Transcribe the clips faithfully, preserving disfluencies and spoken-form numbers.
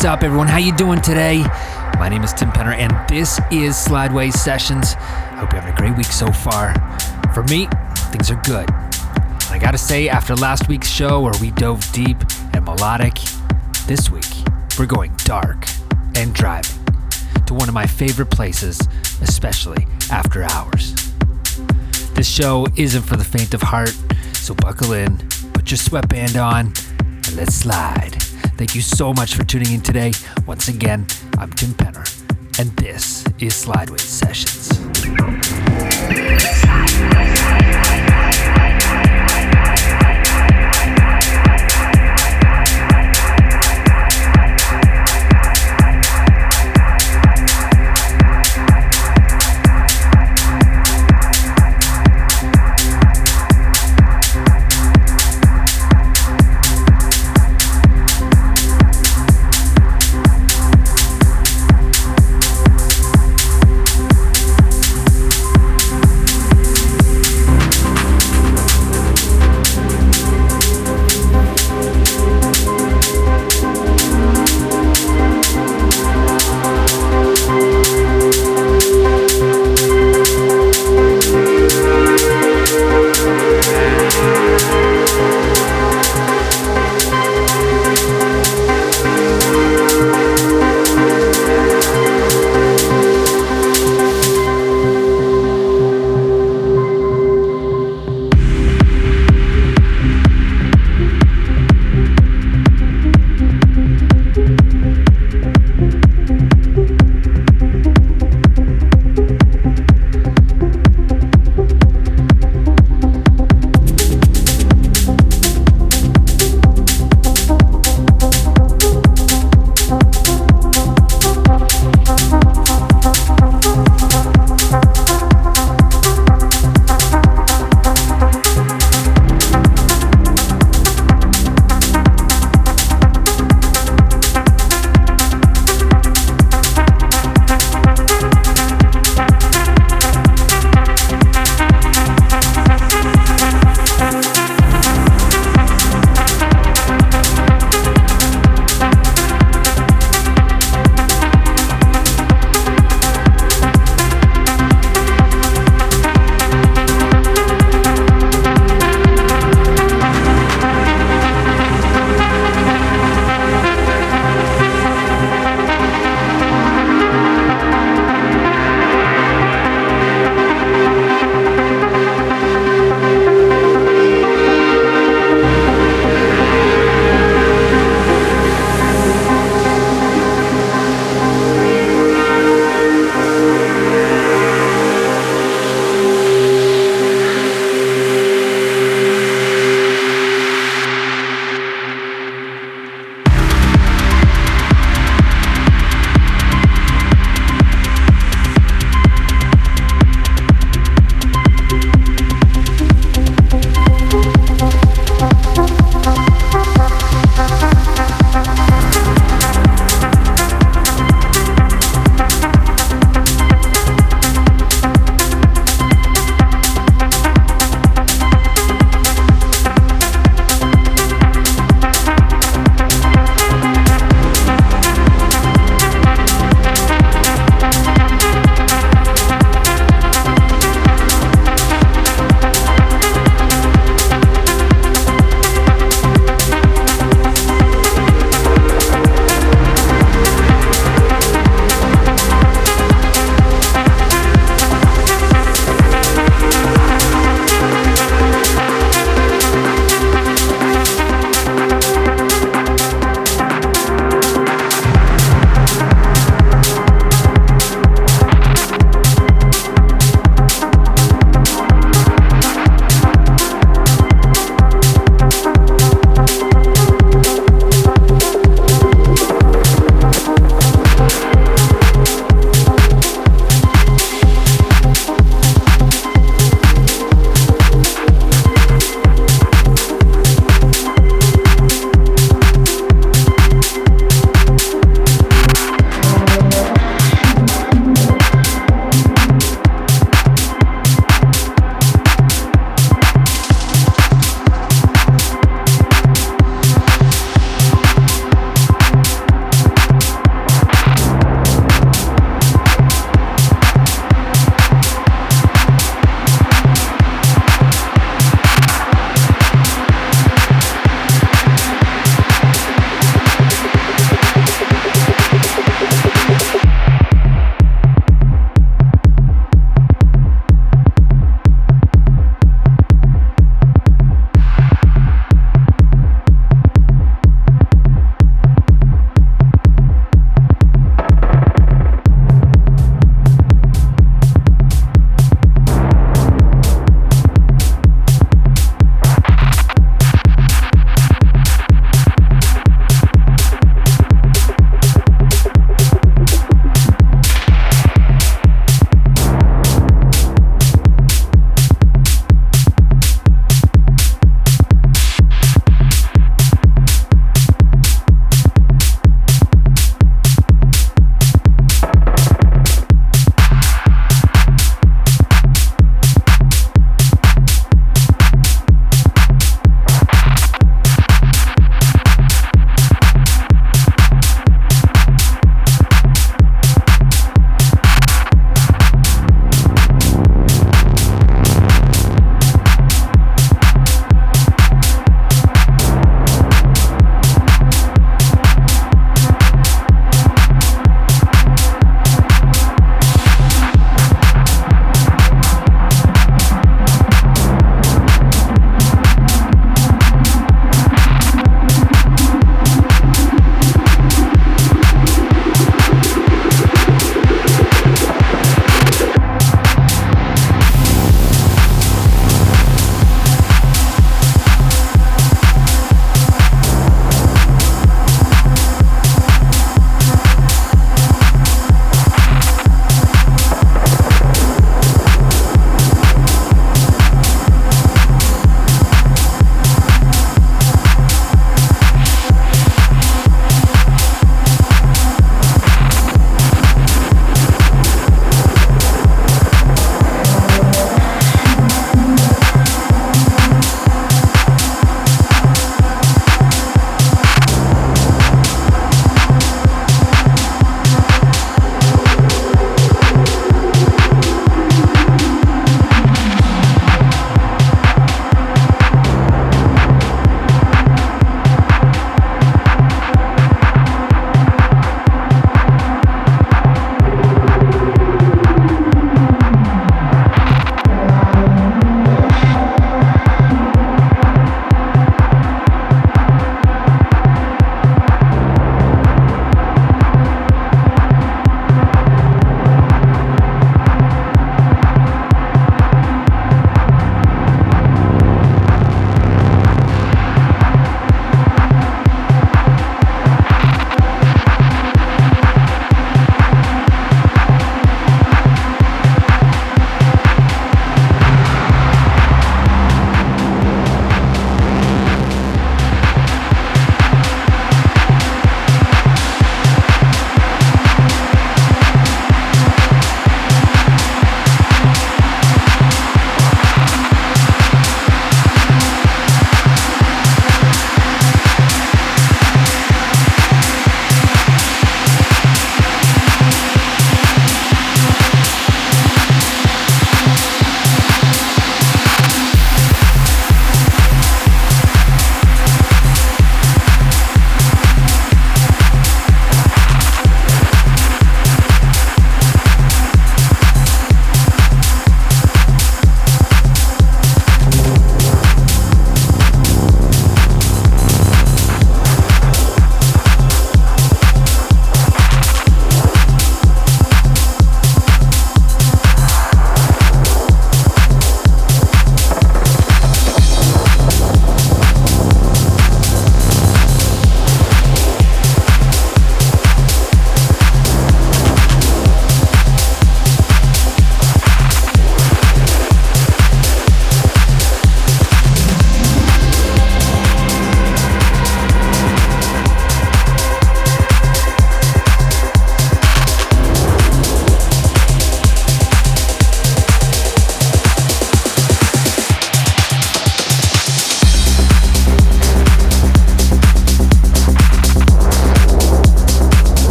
What's up, everyone? How you doing today? My name is Tim Penner, and this is Slideways Sessions. I hope you're having a great week so far. For me, things are good. And I gotta say, after last week's show where we dove deep and melodic, this week we're going dark and driving to one of my favorite places, especially after hours. This show isn't for the faint of heart, so buckle in, put your sweatband on, and let's slide. Thank you so much for tuning in today. Once again, I'm Tim Penner, and this is Slideways Sessions.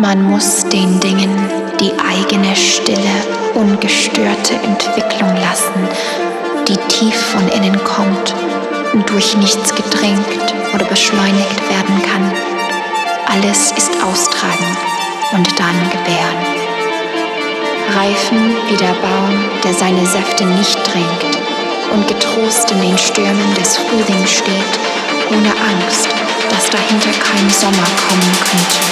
Man muss den Dingen die eigene stille, ungestörte Entwicklung lassen, die tief von innen kommt und durch nichts gedrängt oder beschleunigt werden kann. Alles ist austragen und dann gebären. Reifen wie der Baum, der seine Säfte nicht trinkt und getrost in den Stürmen des Frühlings steht, ohne Angst, dass dahinter kein Sommer kommen könnte.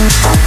We'll be right back.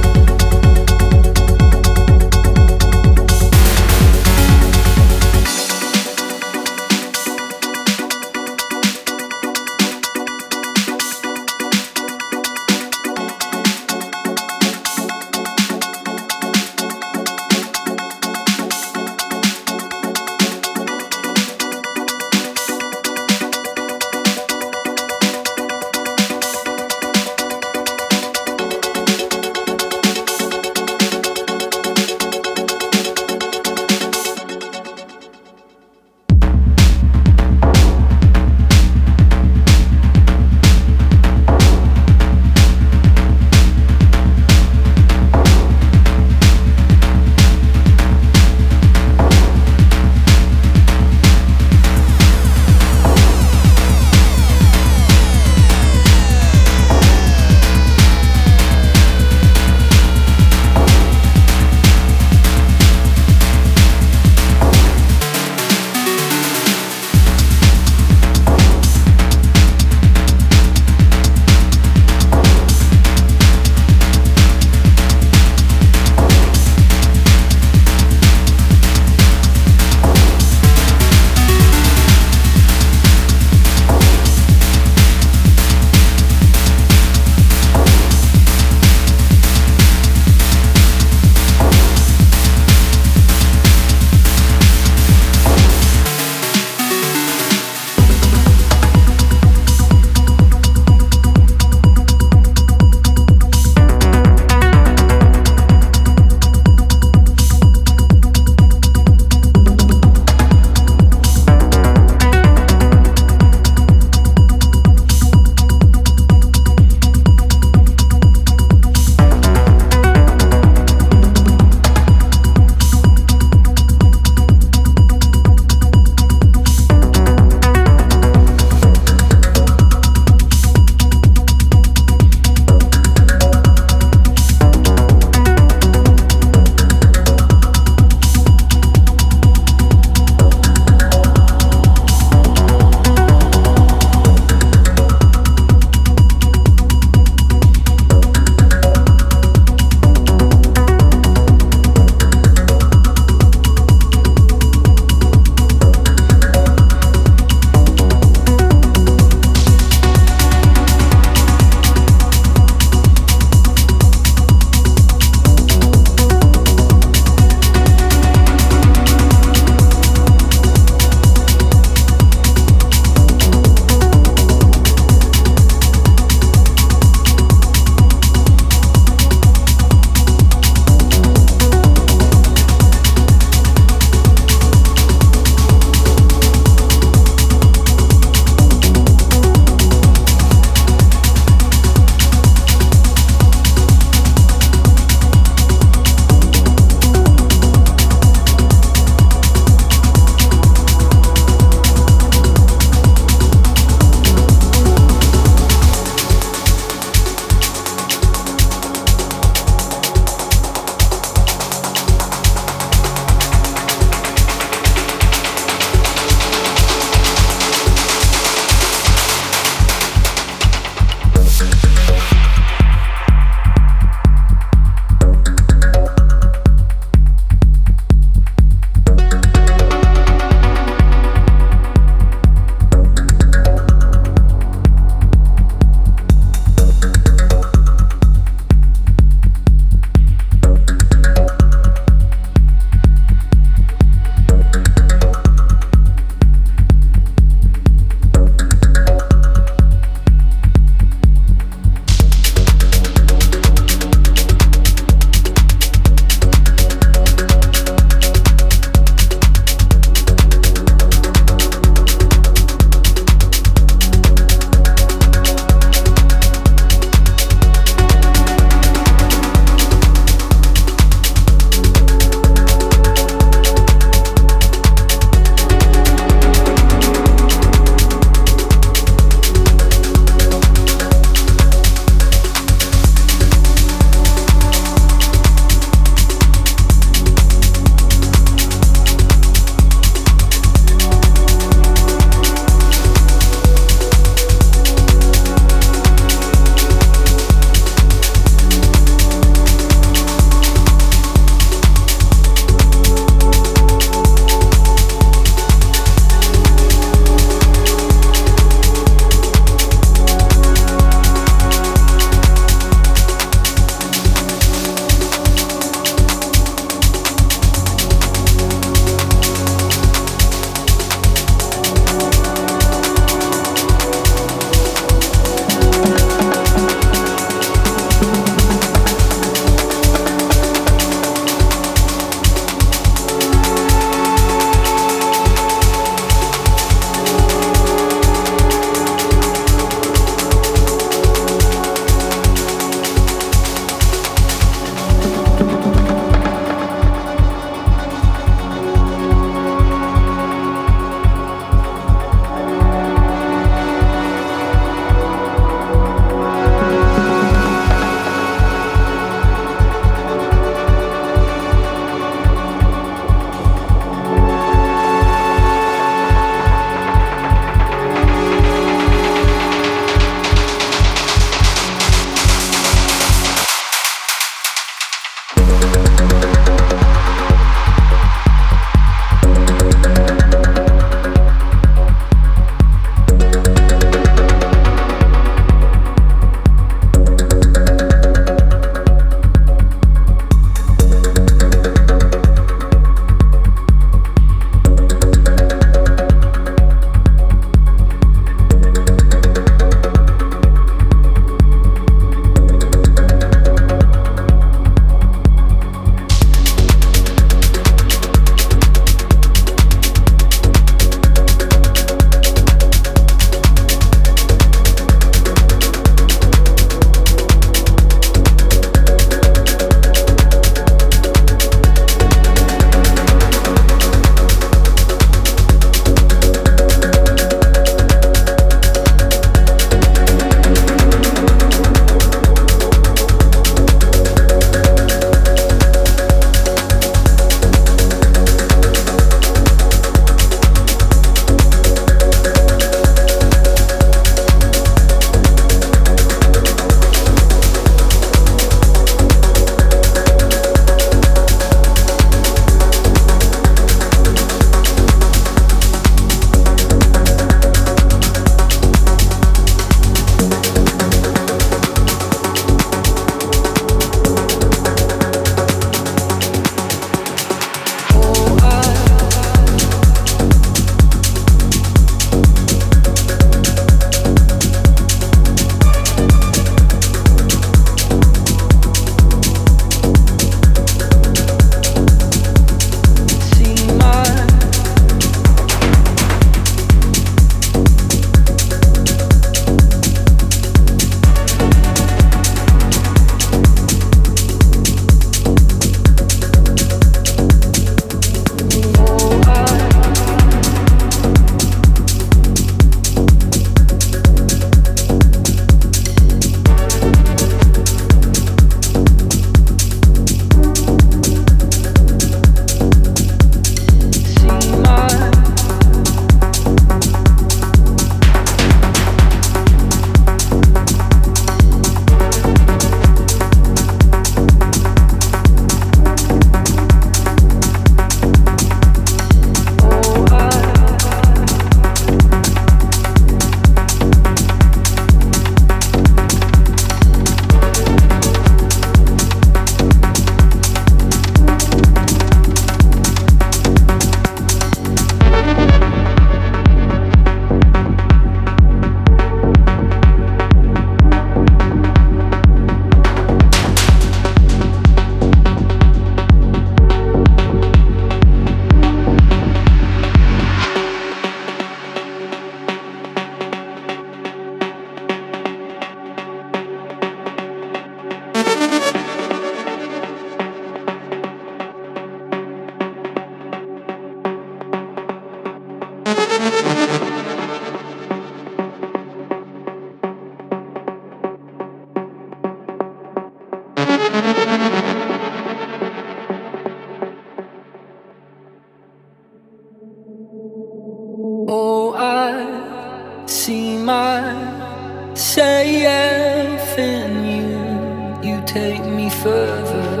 further.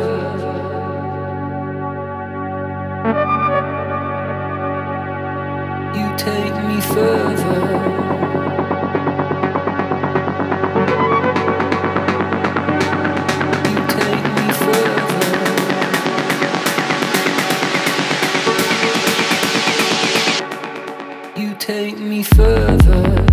You take me further. Take me further.